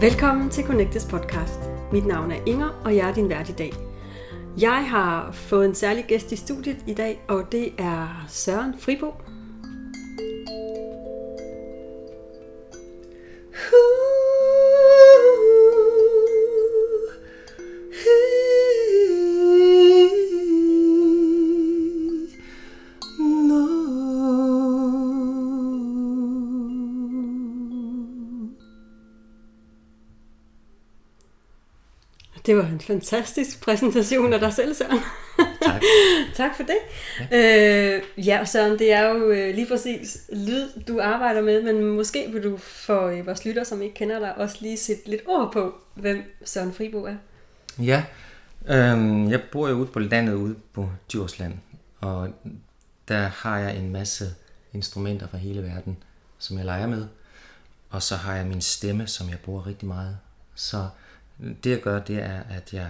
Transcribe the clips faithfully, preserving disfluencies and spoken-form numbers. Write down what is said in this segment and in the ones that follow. Velkommen til Connectes podcast. Mit navn er Inger, og jeg er din vært i dag. Jeg har fået en særlig gæst i studiet i dag, og det er Søren Fribo. Det var en fantastisk præsentation af dig selv, Søren. Tak. Tak for det. Ja, øh, ja Søren, det er jo øh, lige præcis lyd, du arbejder med, men måske vil du for øh, vores lytter, som ikke kender dig, også lige sætte lidt ord på, hvem Søren Fribo er. Ja, øh, jeg bor jo ude på landet, ude på Djursland, og der har jeg en masse instrumenter fra hele verden, som jeg leger med, og så har jeg min stemme, som jeg bruger rigtig meget, så det jeg gør, det er, at jeg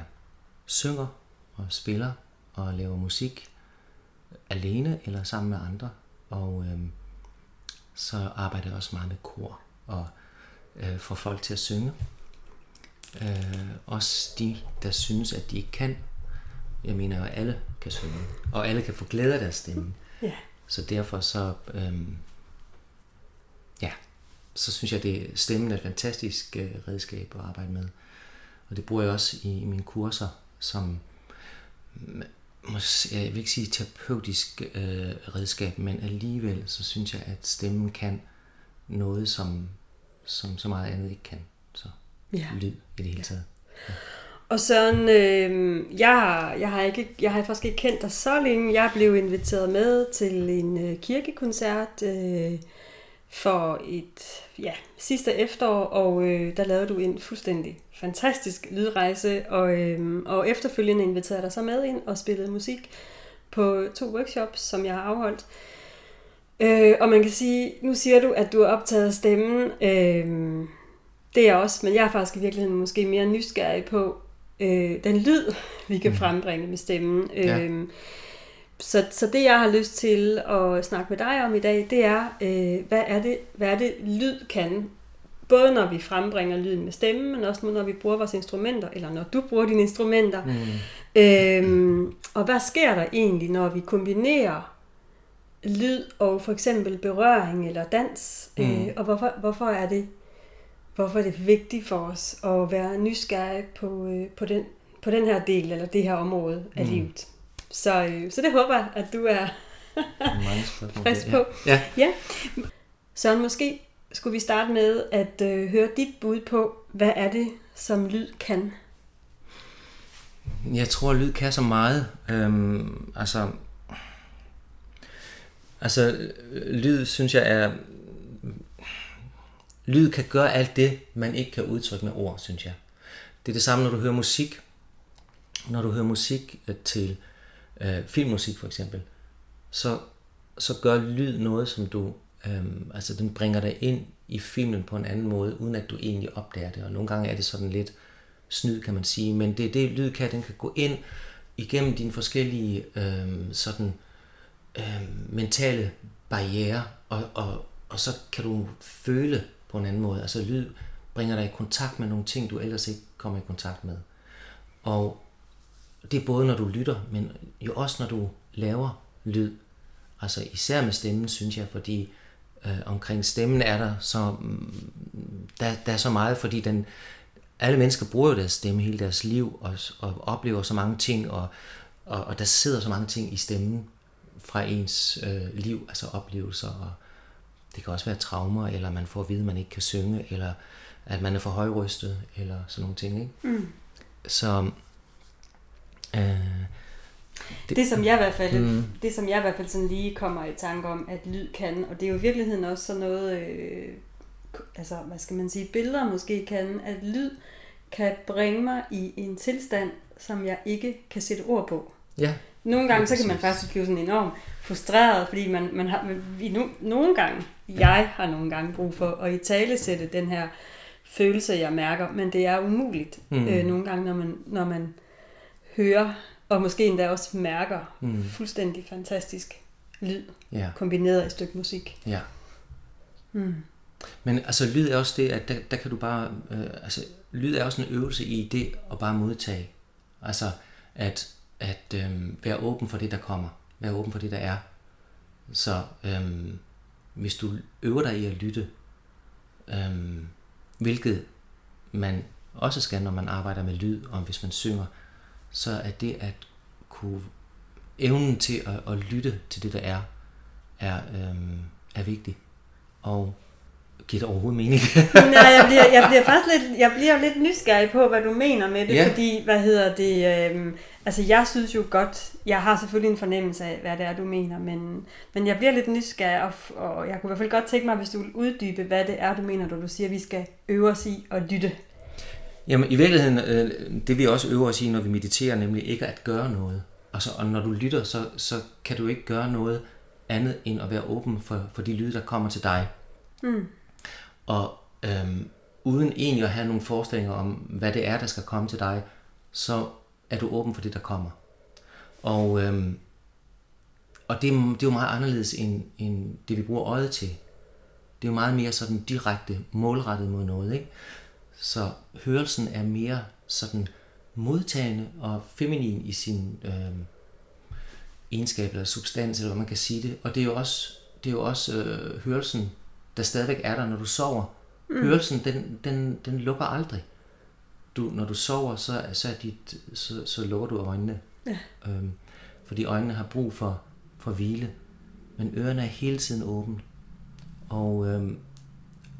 synger og spiller og laver musik alene eller sammen med andre. Og øhm, så arbejder jeg også meget med kor og øh, får folk til at synge. Øh, også de, der synes, at de ikke kan. Jeg mener, at alle kan synge, og alle kan få glæde af deres stemme. Yeah. Så derfor så, øhm, ja, så synes jeg, at stemmen er et fantastisk øh, redskab at arbejde med. Og det bruger jeg også i mine kurser som, jeg vil ikke sige terapeutisk øh, redskab, men alligevel så synes jeg, at stemmen kan noget, som, som så meget andet ikke kan. Så ja. Lyd i det hele taget. Ja. Og Søren, øh, jeg, har, jeg, har ikke, jeg har faktisk ikke kendt dig så længe. Jeg blev inviteret med til en øh, kirkekoncert øh, for et ja, sidste efterår, og øh, der lavede du en fuldstændig fantastisk lydrejse, og, øh, og efterfølgende inviterede dig så med ind og spillede musik på to workshops, som jeg har afholdt. Øh, og man kan sige, nu siger du, at du har optaget stemmen. Øh, det er jeg også, men jeg er faktisk i virkeligheden måske mere nysgerrig på øh, den lyd, vi kan frembringe med stemmen. Ja. Øh, Så, så det, jeg har lyst til at snakke med dig om i dag, det er, øh, hvad, er det, hvad er det, lyd kan? Både når vi frembringer lyden med stemmen, men også når vi bruger vores instrumenter, eller når du bruger dine instrumenter. Mm. Øhm, og hvad sker der egentlig, når vi kombinerer lyd og for eksempel berøring eller dans? Mm. Øh, og hvorfor, hvorfor, er det, hvorfor er det vigtigt for os at være nysgerrige på, øh, på, den, på den her del, eller det her område af mm. livet? Så, øh, så det håber jeg, at du er frisk på. Ja. Ja. Søren, måske skulle vi starte med at øh, høre dit bud på, hvad er det, som lyd kan? Jeg tror, lyd kan så meget. Øhm, altså, altså, lyd synes jeg er... Lyd kan gøre alt det, man ikke kan udtrykke med ord, synes jeg. Det er det samme, når du hører musik. Når du hører musik til... Øh, filmmusik for eksempel, så, så gør lyd noget, som du, øh, altså den bringer dig ind i filmen på en anden måde, uden at du egentlig opdager det, og nogle gange er det sådan lidt snyd, kan man sige, men det er det, lyd kan, den kan gå ind igennem dine forskellige øh, sådan øh, mentale barrierer, og, og, og så kan du føle på en anden måde, altså lyd bringer dig i kontakt med nogle ting, du ellers ikke kommer i kontakt med, og det er både når du lytter, men jo også når du laver lyd. Altså især med stemmen, synes jeg, fordi øh, omkring stemmen er der så, der, der er så meget, fordi den, alle mennesker bruger deres stemme hele deres liv og, og oplever så mange ting, og, og, og der sidder så mange ting i stemmen fra ens øh, liv, altså oplevelser. Og det kan også være traumer, eller man får at vide, at man ikke kan synge, eller at man er for højrøstet, eller sådan nogle ting. Ikke? Mm. Så... Uh, det, det som jeg i hvert fald mm. det som jeg i hvert fald sådan lige kommer i tanke om, at lyd kan, og det er jo i virkeligheden også sådan noget øh, altså hvad skal man sige, billeder måske kan, at lyd kan bringe mig i en tilstand, som jeg ikke kan sætte ord på. Ja. Nogle gange ja, så kan man faktisk blive sådan enormt frustreret, fordi man man har vi no, nogle gange ja. jeg har nogle gange brug for at italesætte den her følelse, jeg mærker, men det er umuligt mm. øh, nogle gange, når man når man hører, og måske endda også mærker mm. fuldstændig fantastisk lyd, yeah. kombineret af et stykke musik. Ja. Yeah. Mm. Men altså lyd er også det, at der, der kan du bare, øh, altså lyd er også en øvelse i det at bare modtage. Altså at, at øh, være åben for det, der kommer. Være åben for det, der er. Så øh, hvis du øver dig i at lytte, øh, hvilket man også skal, når man arbejder med lyd, og hvis man synger, så er det at kunne, evnen til at, at lytte til det, der er, er, øhm, er vigtig. Og giver det overhovedet mening? Nej, jeg bliver, jeg bliver faktisk lidt, jeg bliver lidt nysgerrig på, hvad du mener med det, yeah. fordi, hvad hedder det, øhm, altså jeg synes jo godt, jeg har selvfølgelig en fornemmelse af, hvad det er, du mener, men, men jeg bliver lidt nysgerrig, og, og jeg kunne i hvert fald godt tænke mig, hvis du vil uddybe, hvad det er, du mener, når du siger, at vi skal øve os i at lytte. Jamen i virkeligheden, øh, det vi også øver os i, når vi mediterer, nemlig ikke at gøre noget. Og, så, og når du lytter, så, så kan du ikke gøre noget andet end at være åben for, for de lyde, der kommer til dig. Mm. Og øhm, uden egentlig at have nogle forestillinger om, hvad det er, der skal komme til dig, så er du åben for det, der kommer. Og, øhm, og det, det er jo meget anderledes end, end det, vi bruger øjet til. Det er jo meget mere sådan direkte, målrettet mod noget, ikke? Så hørelsen er mere sådan modtagende og feminin i sin øh, egenskab eller substans, eller hvad man kan sige det. Og det er jo også, det er jo også øh, hørelsen, der stadigvæk er der, når du sover. Mm. Hørelsen, den, den, den lukker aldrig. Du, når du sover, så, så, er dit, så, så lukker du øjnene. Ja. Øhm, fordi øjnene har brug for, for hvile. Men ørerne er hele tiden åbne. Og, øhm,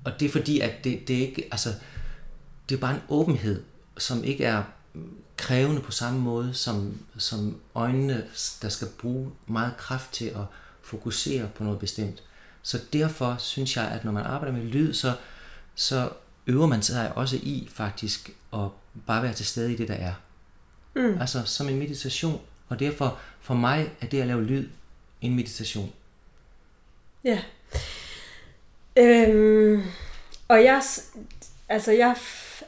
og det er fordi, at det, det er ikke... Altså, det er bare en åbenhed, som ikke er krævende på samme måde, som, som øjnene, der skal bruge meget kraft til at fokusere på noget bestemt. Så derfor synes jeg, at når man arbejder med lyd, så, så øver man sig også i faktisk at bare være til stede i det, der er. Mm. Altså som en meditation. Og derfor for mig er det at lave lyd en meditation. Ja. Øhm, og jeg... Altså jeg,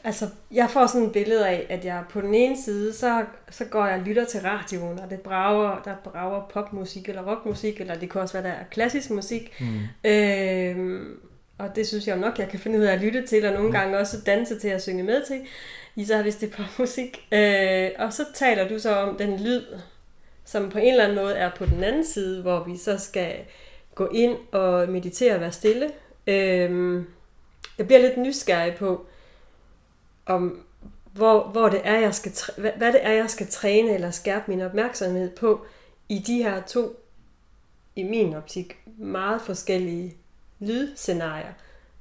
altså, jeg får sådan et billede af, at jeg på den ene side, så, så går jeg og lytter til radioen, og det brager, der brager popmusik eller rockmusik, eller det kan også være, der er klassisk musik. Mm. Øhm, og det synes jeg nok, jeg kan finde ud af at lytte til, og nogle mm. gange også danse til at synge med til, især hvis det er popmusik. Øh, og så taler du så om den lyd, som på en eller anden måde er på den anden side, hvor vi så skal gå ind og meditere og være stille. Øhm, Jeg bliver lidt nysgerrig på, om hvor, hvor det er, jeg skal træ- hvad, hvad det er, jeg skal træne eller skærpe min opmærksomhed på i de her to, i min optik, meget forskellige lydscenarier.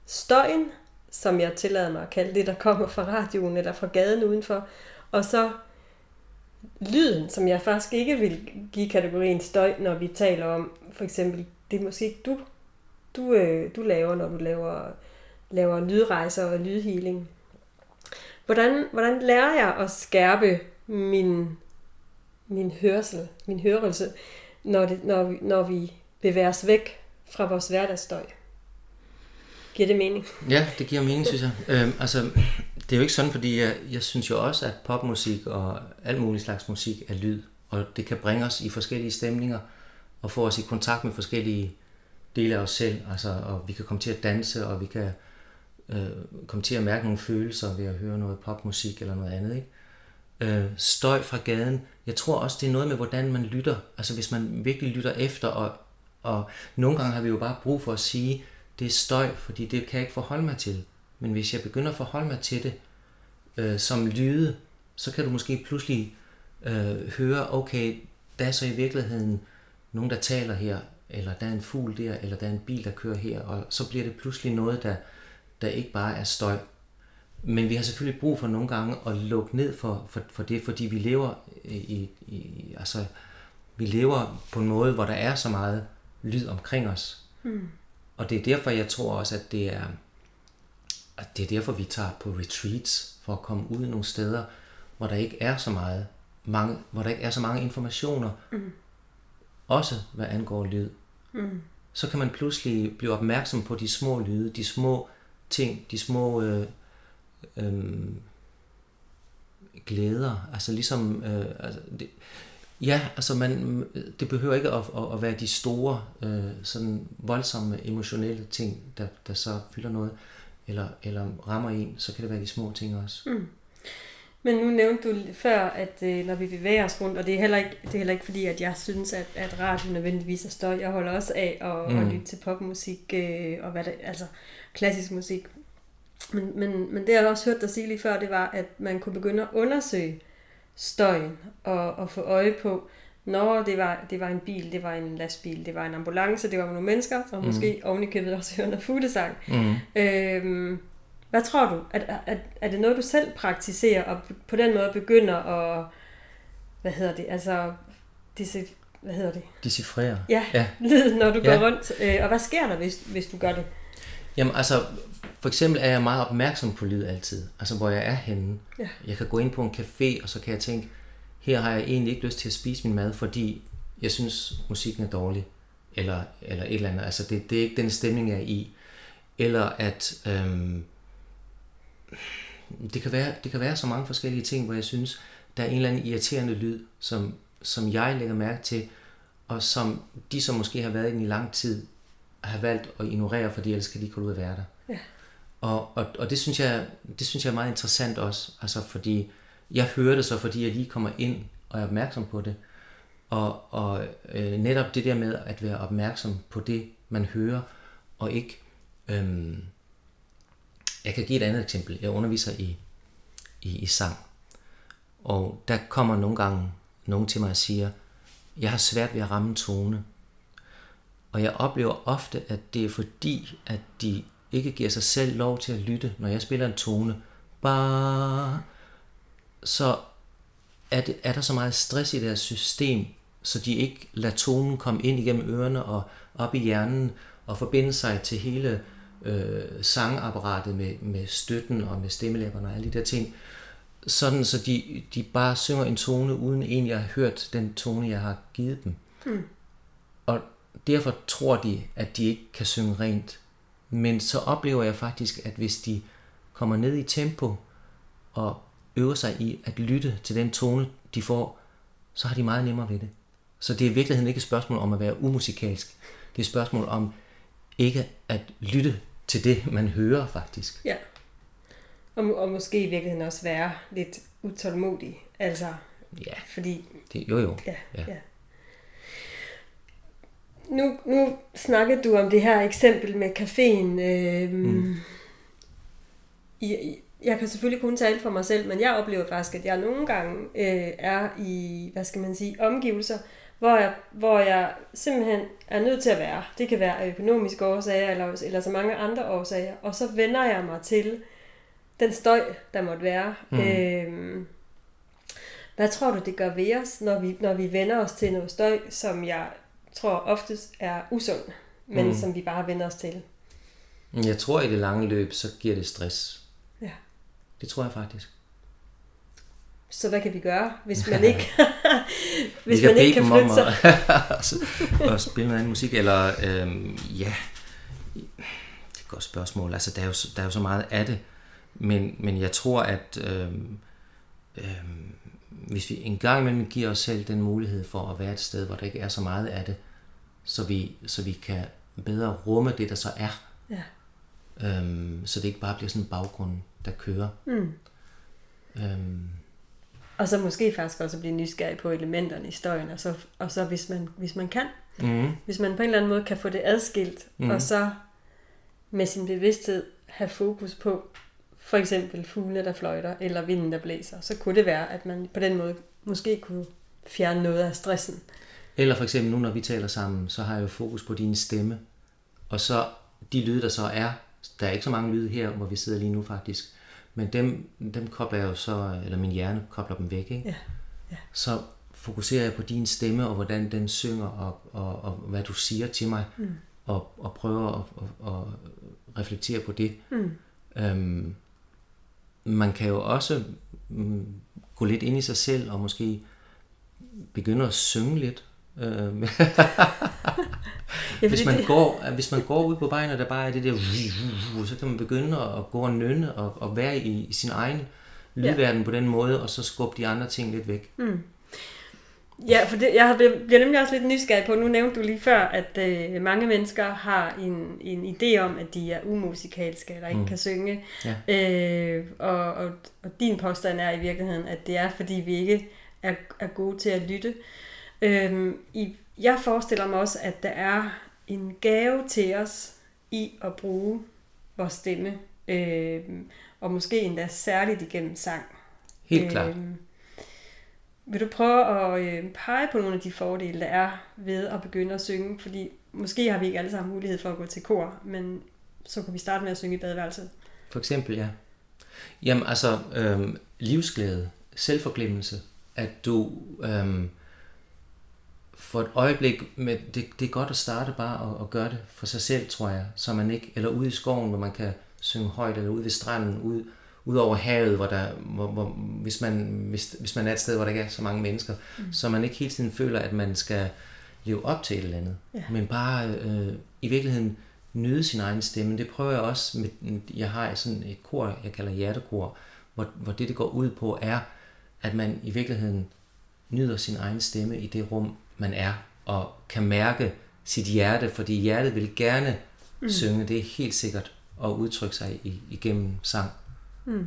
Støjen, som jeg tillader mig at kalde det, der kommer fra radioen eller fra gaden udenfor, og så lyden, som jeg faktisk ikke vil give kategorien støj, når vi taler om, for eksempel, det er måske ikke du, du, øh, du laver, når du laver... laver lydrejser og lydhealing. Hvordan, hvordan lærer jeg at skærpe min, min hørsel, min hørelse, når, det, når, vi, når vi bevæger os væk fra vores hverdagsstøj? Giver det mening? Ja, det giver mening, synes jeg. øhm, altså, det er jo ikke sådan, fordi jeg, jeg synes jo også, at popmusik og alt muligt slags musik er lyd, og det kan bringe os i forskellige stemninger og få os i kontakt med forskellige dele af os selv, altså, og vi kan komme til at danse, og vi kan komme til at mærke nogle følelser ved at høre noget popmusik eller noget andet, ikke? Øh, støj fra gaden. Jeg tror også, det er noget med, hvordan man lytter. Altså hvis man virkelig lytter efter, og, og nogle gange har vi jo bare brug for at sige, det er støj, fordi det kan jeg ikke forholde mig til. Men hvis jeg begynder at forholde mig til det øh, som lyde, så kan du måske pludselig øh, høre, okay, der er så i virkeligheden nogen, der taler her, eller der er en fugl der, eller der er en bil, der kører her, og så bliver det pludselig noget, der der ikke bare er støj. Men vi har selvfølgelig brug for nogle gange at lukke ned for, for, for det, fordi vi lever i, i, altså, vi lever på en måde, hvor der er så meget lyd omkring os. Mm. Og det er derfor, jeg tror også, at det er, at det er derfor, vi tager på retreats, for at komme ud i nogle steder, hvor der ikke er så meget, mange, hvor der ikke er så mange informationer, mm. også hvad angår lyd. Mm. Så kan man pludselig blive opmærksom på de små lyde, de små ting, de små øh, øh, glæder, altså ligesom øh, altså det, Ja, altså man, det behøver ikke at, at, at være de store, øh, sådan voldsomme emotionelle ting, der, der så fylder noget, eller, eller rammer en, så kan det være de små ting også. Mm. Men nu nævnte du før, at øh, når vi bevæger os rundt, og det er heller ikke, det er heller ikke fordi, at jeg synes, at, at radio nødvendigvis er støj. Jeg holder også af at, mm. at lytte til popmusik øh, og hvad det, altså klassisk musik. Men, men, men det jeg også hørte dig sige lige før, det var, at man kunne begynde at undersøge støjen og, og få øje på, når det var, det var en bil, det var en lastbil, det var en ambulance, det var nogle mennesker, og mm. måske ovenikøbet også høre noget fuglesang. Mm. Øhm, Hvad tror du? Er, er, er det noget, du selv praktiserer, og på den måde begynder at, hvad hedder det, altså, disse, hvad hedder det? Decifrere. Ja, ja. Lyden, når du ja. går rundt. Og hvad sker der, hvis, hvis du gør det? Jamen altså, for eksempel er jeg meget opmærksom på lyd altid, altså hvor jeg er henne. Ja. Jeg kan gå ind på en café, og så kan jeg tænke, her har jeg egentlig ikke lyst til at spise min mad, fordi jeg synes, musikken er dårlig, eller, eller et eller andet. Altså det, det er ikke den stemning, jeg er i. Eller at... Øhm, Det kan, være, det kan være så mange forskellige ting, hvor jeg synes, der er en eller anden irriterende lyd, som, som jeg lægger mærke til, og som de, som måske har været i den i lang tid, har valgt at ignorere, fordi ellers kan de ikke holde ud at være der. Ja. Og, og, og det, synes jeg, det synes jeg er meget interessant også, altså fordi jeg hører det så, fordi jeg lige kommer ind og er opmærksom på det. Og, og øh, netop det der med at være opmærksom på det, man hører, og ikke... Øh, Jeg kan give et andet eksempel. Jeg underviser i, i, i sang, og der kommer nogle gange nogen til mig og siger, jeg har svært ved at ramme tone. Og jeg oplever ofte, at det er fordi, at de ikke giver sig selv lov til at lytte. Når jeg spiller en tone, bare, så er, det, er der så meget stress i deres system, så de ikke lader tonen komme ind igennem ørerne og op i hjernen og forbinde sig til hele... Øh, sangapparatet med, med støtten og med stemmelæberne og alle de der ting, sådan så de, de bare synger en tone uden egentlig at have hørt den tone, jeg har givet dem. Mm. Og derfor tror de, at de ikke kan synge rent. Men så oplever jeg faktisk, at hvis de kommer ned i tempo og øver sig i at lytte til den tone, de får, så har de meget nemmere ved det. Så det er i virkeligheden ikke et spørgsmål om at være umusikalsk. Det er et spørgsmål om ikke at lytte til det, man hører faktisk. Ja, og, og måske i virkeligheden også være lidt utålmodig. Altså, ja, fordi, det, jo jo. Ja, ja. Ja. Nu, nu snakkede du om det her eksempel med caféen. Øhm, mm. jeg, jeg kan selvfølgelig kun tale for mig selv, men jeg oplever faktisk, at jeg nogle gange øh, er i, hvad skal man sige, omgivelser, Hvor jeg, hvor jeg simpelthen er nødt til at være. Det kan være økonomiske årsager, eller, eller så mange andre årsager. Og så vender jeg mig til den støj, der måtte være. Mm. Øhm, hvad tror du, det gør ved os, når vi, når vi vender os til noget støj, som jeg tror oftest er usund, men mm. som vi bare vender os til? Jeg tror, i det lange løb, så giver det stress. Ja. Det tror jeg faktisk. Så hvad kan vi gøre, hvis man ikke hvis man ikke kan flytte sig? Og spille noget andet musik, eller øhm, ja, det er et godt spørgsmål. Altså, der er jo, der er jo så meget af det, men, men jeg tror, at øhm, øhm, hvis vi en gang imellem giver os selv den mulighed for at være et sted, hvor der ikke er så meget af det, så vi, så vi kan bedre rumme det, der så er. Ja. Øhm, så det ikke bare bliver sådan en baggrund, der kører. Mm. Øhm, Og så måske faktisk også blive nysgerrig på elementerne i støjen, og så, og så hvis, man, hvis man kan, mm. hvis man på en eller anden måde kan få det adskilt, mm. og så med sin bevidsthed have fokus på for eksempel fugle, der fløjter, eller vinden, der blæser, så kunne det være, at man på den måde måske kunne fjerne noget af stressen. Eller for eksempel nu, når vi taler sammen, så har jeg jo fokus på din stemme, og så de lyde, der så er, der er ikke så mange lyde her, hvor vi sidder lige nu faktisk, men dem, dem kobler jeg jo så, eller min hjerne kobler dem væk, ikke? Ja, ja. Så fokuserer jeg på din stemme, og hvordan den synger, og, og, og hvad du siger til mig, mm. og, og prøver at og, og reflektere på det. Mm. Øhm, man kan jo også mm, gå lidt ind i sig selv, og måske begynde at synge lidt. Øhm. Hvis man, går, hvis man går ud på vejen, og der bare er det der, så kan man begynde at gå og nynne og, og være i, i sin egen lydverden, ja, på den måde, og så skubbe de andre ting lidt væk. Mm. Ja, for det, jeg bliver nemlig også lidt nysgerrig på, nu nævnte du lige før, at øh, mange mennesker har en, en idé om, at de er umusikalske, eller ikke mm. kan synge. Ja. Øh, og, og, og din påstand er i virkeligheden, at det er, fordi vi ikke er, er gode til at lytte. Øh, i, jeg forestiller mig også, at der er en gave til os i at bruge vores stemme, øh, og måske endda særligt igennem sang. Helt klart. Øh, Vil du prøve at pege på nogle af de fordele, der er ved at begynde at synge? Fordi måske har vi ikke alle sammen mulighed for at gå til kor, men så kan vi starte med at synge i badeværelset. For eksempel, ja. Jamen altså, øhm, livsglæde, selvforglemmelse, at du øhm, for et øjeblik, med, det, det er godt at starte bare at, at gøre det for sig selv, tror jeg, så man ikke, eller ude i skoven, hvor man kan synge højt, eller ude ved stranden, ude udover havet, hvor der, hvor, hvor, hvis, man, hvis, hvis man er et sted, hvor der ikke er så mange mennesker, mm. så man ikke hele tiden føler, at man skal leve op til et eller andet. Ja. Men bare øh, i virkeligheden nyde sin egen stemme. Det prøver jeg også med, jeg har sådan et kor, jeg kalder hjertekor, hvor, hvor det, det går ud på, er, at man i virkeligheden nyder sin egen stemme i det rum, man er, og kan mærke sit hjerte, fordi hjertet vil gerne mm. synge, det er helt sikkert, og udtrykke sig i, igennem sang. Mm.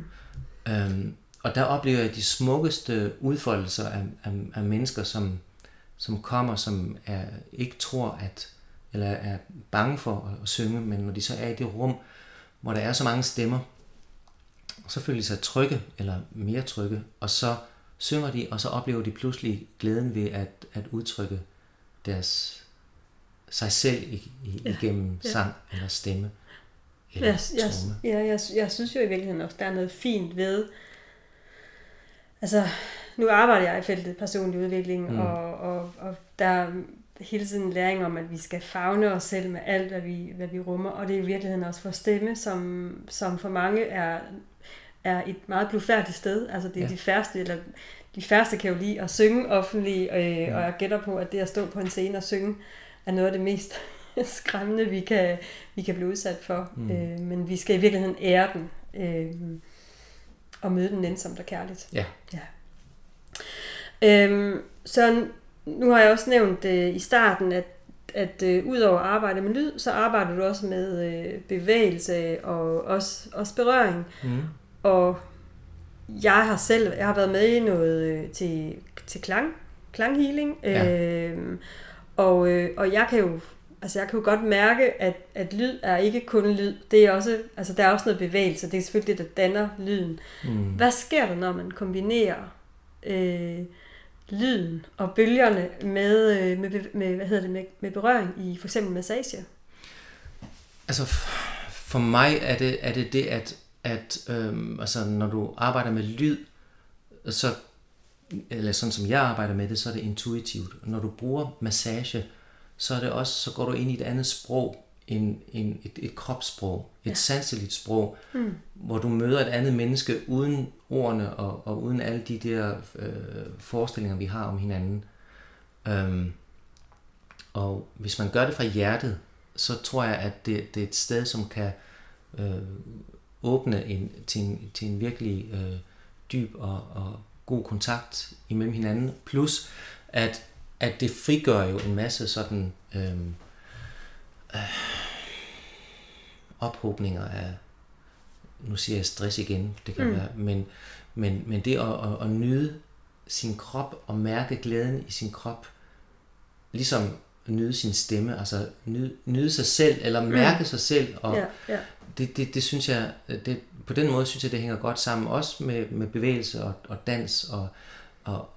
Øhm, og der oplever jeg de smukkeste udfoldelser af, af, af mennesker, som, som kommer, som er, ikke tror, at, eller er bange for at, at synge, men når de så er i det rum, hvor der er så mange stemmer, så føler de sig trygge, eller mere trygge, og så synger de, og så oplever de pludselig glæden ved at, at udtrykke deres, sig selv i, i, ja. igennem ja. sang eller stemme. Jeg, jeg, jeg, jeg, jeg synes jo i virkeligheden også, der er noget fint ved, altså nu arbejder jeg i feltet personlig udvikling, mm. og, og, og der er hele tiden læring om, at vi skal favne os selv med alt, hvad vi, hvad vi rummer, og det er i virkeligheden også for stemme, som, som for mange er, er et meget blufærdigt sted, altså det er ja. de færreste, eller de færreste kan jo lide at synge offentligt, øh, ja. og jeg gætter på, at det at stå på en scene og synge, er noget af det mest skræmmende, vi kan, vi kan blive udsat for. Mm. Øh, men vi skal i virkeligheden ære den. Øh, og møde den nænsomt og kærligt. Ja. ja. Øh, så nu har jeg også nævnt øh, i starten, at, at øh, ud over at arbejde med lyd, så arbejder du også med øh, bevægelse og også, også berøring. Mm. Og jeg har selv jeg har været med i noget øh, til, til klang, klanghealing. Øh, ja. og, øh, og jeg kan jo Altså jeg kan jo godt mærke, at, at lyd er ikke kun lyd. Det er også, altså der er også noget bevægelse. Det er selvfølgelig det, der danner lyden. Mm. Hvad sker der, når man kombinerer øh, lyden og bølgerne med, øh, med, med, hvad hedder det, med, med berøring i for eksempel massage? Altså for mig er det er det, det at, at øh, altså, når du arbejder med lyd, så, eller sådan som jeg arbejder med det, så er det intuitivt. Når du bruger massage, så er det også, så går du ind i et andet sprog, en, en, et, et kropssprog, et ja. sanseligt sprog, mm. hvor du møder et andet menneske uden ordene og, og uden alle de der øh, forestillinger, vi har om hinanden. Øhm, og hvis man gør det fra hjertet, så tror jeg, at det, det er et sted, som kan øh, åbne en, til, en, til en virkelig øh, dyb og, og god kontakt imellem hinanden. Plus at at det frigør jo en masse sådan øh, øh, ophobninger af, nu siger jeg stress igen, det kan mm. være, men, men, men det at, at, at nyde sin krop og mærke glæden i sin krop, ligesom nyde sin stemme, altså nyde, nyde sig selv, eller mærke mm. sig selv, og yeah, yeah. Det, det, det synes jeg, det, på den måde synes jeg, det hænger godt sammen, også med, med bevægelse og, og dans og, og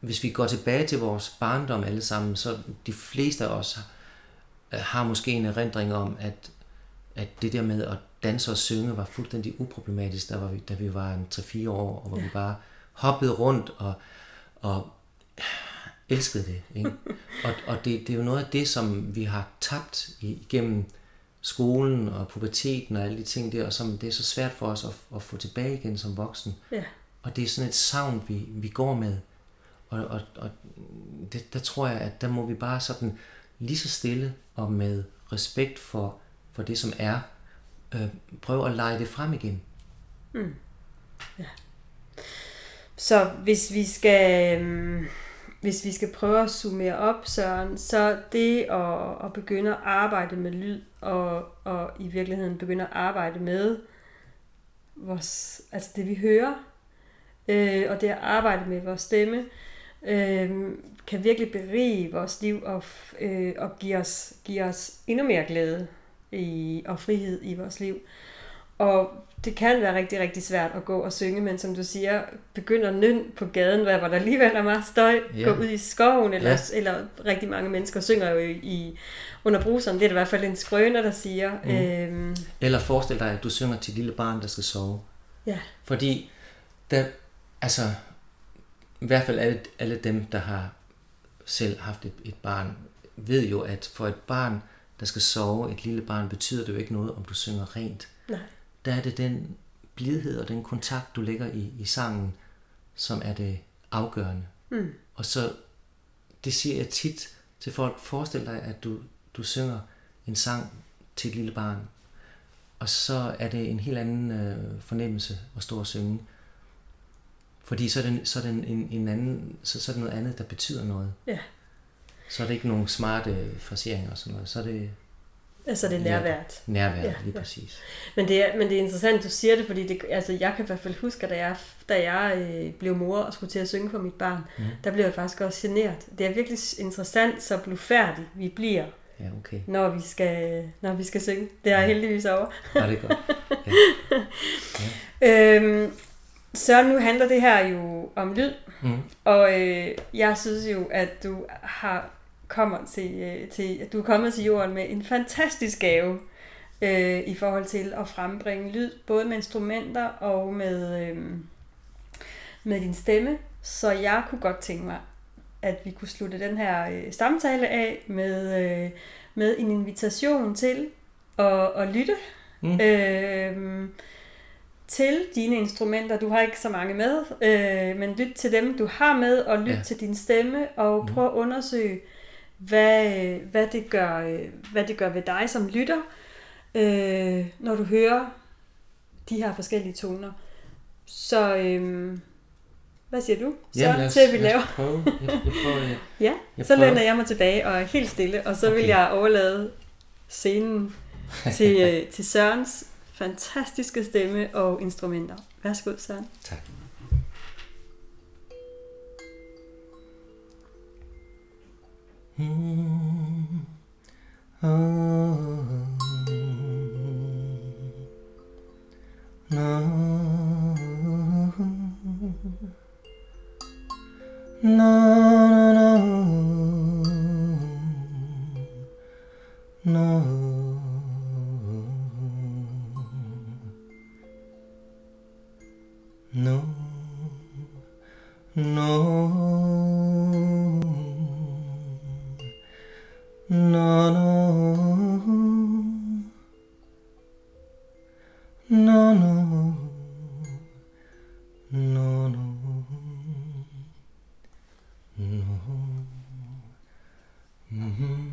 hvis vi går tilbage til vores barndom alle sammen, så de fleste af os har, har måske en erindring om, at, at det der med at danse og synge var fuldstændig uproblematisk, der var vi, da vi var tre fire år, og hvor ja. vi bare hoppede rundt og, og elskede det. Ikke? Og, og det, det er jo noget af det, som vi har tabt igennem skolen og puberteten og alle de ting der, og som det er så svært for os at, at få tilbage igen som voksen. Ja. Og det er sådan et savn, vi, vi går med. Og, og, og det, der tror jeg, at der må vi bare sådan lige så stille og med respekt for, for det, som er, øh, prøve at lege det frem igen. Mm. Ja. Så hvis vi skal, hvis vi skal prøve at summere op, Søren, så det at, at begynde at arbejde med lyd, og, og i virkeligheden begynde at arbejde med vores, altså det vi hører, øh, og det at arbejde med vores stemme, øh, kan virkelig berige vores liv og, øh, og give os, give os endnu mere glæde i, og frihed i vores liv. Og det kan være rigtig, rigtig svært at gå og synge, men som du siger, begynder nynne på gaden, hvor der alligevel er meget støj, yeah. gå ud i skoven, eller, yeah. eller rigtig mange mennesker synger jo i under bruseren. Det er det i hvert fald en skrøner, der siger. Mm. Øhm, eller forestil dig, at du synger til et lille barn, der skal sove. Yeah. Fordi, der, altså, i hvert fald alle, alle dem, der har selv haft et, et barn, ved jo, at for et barn, der skal sove, et lille barn, betyder det jo ikke noget, om du synger rent. Nej. Der er det den blidhed og den kontakt, du lægger i, i sangen, som er det afgørende. Mm. Og så, det siger jeg tit til folk, forestil dig, at du, du synger en sang til et lille barn, og så er det en helt anden øh, fornemmelse at stå og synge. Fordi så er det, så er det en, en anden, så, så er det noget andet, der betyder noget. Yeah. Så er det ikke nogle smarte fraseringer og sådan noget, så er det... Altså det er nærvært. Nærvært, ja, lige præcis. Ja. Men, det er, men det er interessant, du siger det, fordi det, altså, jeg kan i hvert fald huske, at da jeg, da jeg øh, blev mor og skulle til at synge for mit barn, mm. der blev jeg faktisk også genert. Det er virkelig interessant, så blufærdig vi bliver, ja, okay. når, vi skal, når vi skal synge. Det er ja. heldigvis over. Ja, det er godt. Ja. Ja. Øhm, så nu handler det her jo om lyd, mm. og øh, jeg synes jo, at du har... kommer til, til, du er kommet til jorden med en fantastisk gave øh, i forhold til at frembringe lyd, både med instrumenter og med, øh, med din stemme. Så jeg kunne godt tænke mig, at vi kunne slutte den her øh, samtale af med, øh, med en invitation til at, at lytte mm. øh, til dine instrumenter. Du har ikke så mange med, øh, men lyt til dem, du har med, og lyt ja. til din stemme, og mm. prøv at undersøge, Hvad, hvad, det gør, hvad det gør ved dig som lytter, øh, når du hører de her forskellige toner. Så øh, hvad siger du? Så ja, os, til at vi laver prøve. Jeg, jeg prøver, jeg, ja, jeg så læner jeg mig tilbage og er helt stille, og så okay. vil jeg overlade scenen til, til Sørens fantastiske stemme og instrumenter. Værsgo, Søren. Tak. Mm. Oh. No. No, no, no. No. No. No. No, no, no, no, no, no, no, mm-hmm.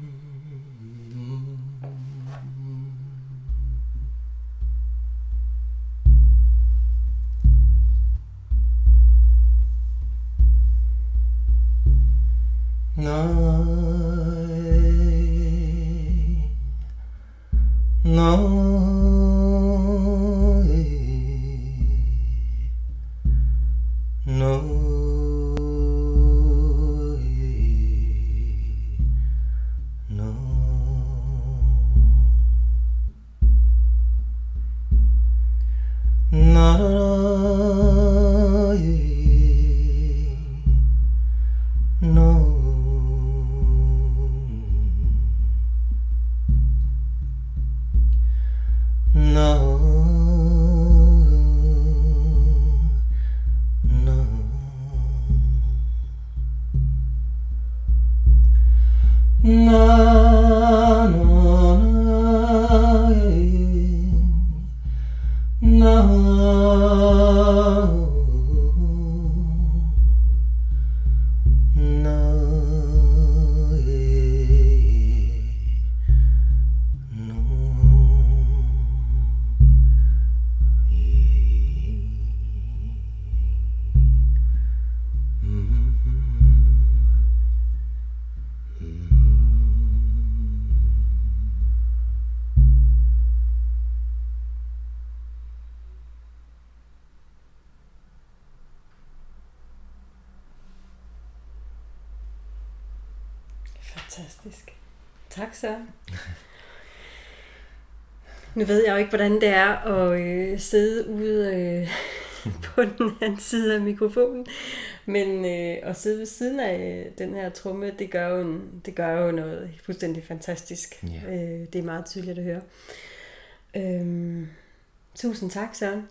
No, no, Fantastisk. Tak, Søren. Nu ved jeg jo ikke, hvordan det er at øh, sidde ude øh, på den anden side af mikrofonen, men øh, at sidde ved siden af den her tromme, det gør jo, en, det gør jo noget fuldstændig fantastisk. Yeah. Øh, det er meget tydeligt at høre. Øh, tusind tak, Søren.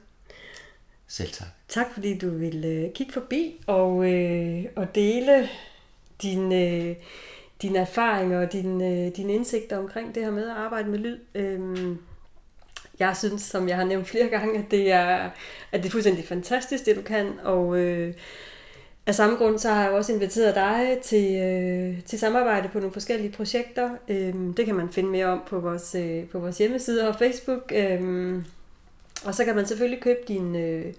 Selv tak. Tak, fordi du ville øh, kigge forbi og, øh, og dele dine... Øh, dine erfaringer og dine, dine indsigter omkring det her med at arbejde med lyd. Jeg synes, som jeg har nævnt flere gange, at det er, at det er fuldstændig fantastisk, det du kan. Og øh, af samme grund, så har jeg også inviteret dig til, øh, til samarbejde på nogle forskellige projekter. Øh, det kan man finde mere om på vores, øh, på vores hjemmeside og Facebook. Øh, og så kan man selvfølgelig købe din, øh,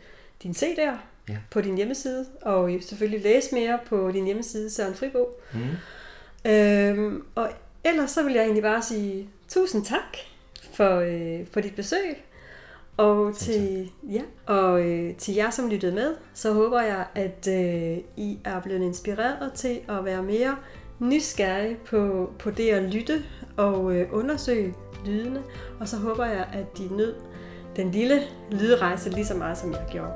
din C D'er ja. På din hjemmeside, og selvfølgelig læse mere på din hjemmeside, Søren Fribo. Mm. Øhm, og ellers så vil jeg egentlig bare sige tusind tak for, øh, for dit besøg og til, ja, og, øh, til jer som lyttede med, så håber jeg at øh, I er blevet inspireret til at være mere nysgerrige på, på det at lytte og øh, undersøge lydene, og så håber jeg at I nød den lille lydrejse lige så meget som jeg gjorde,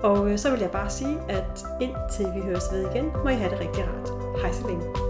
og øh, så vil jeg bare sige at indtil vi høres ved igen, må I have det rigtig rart. Hej så længe.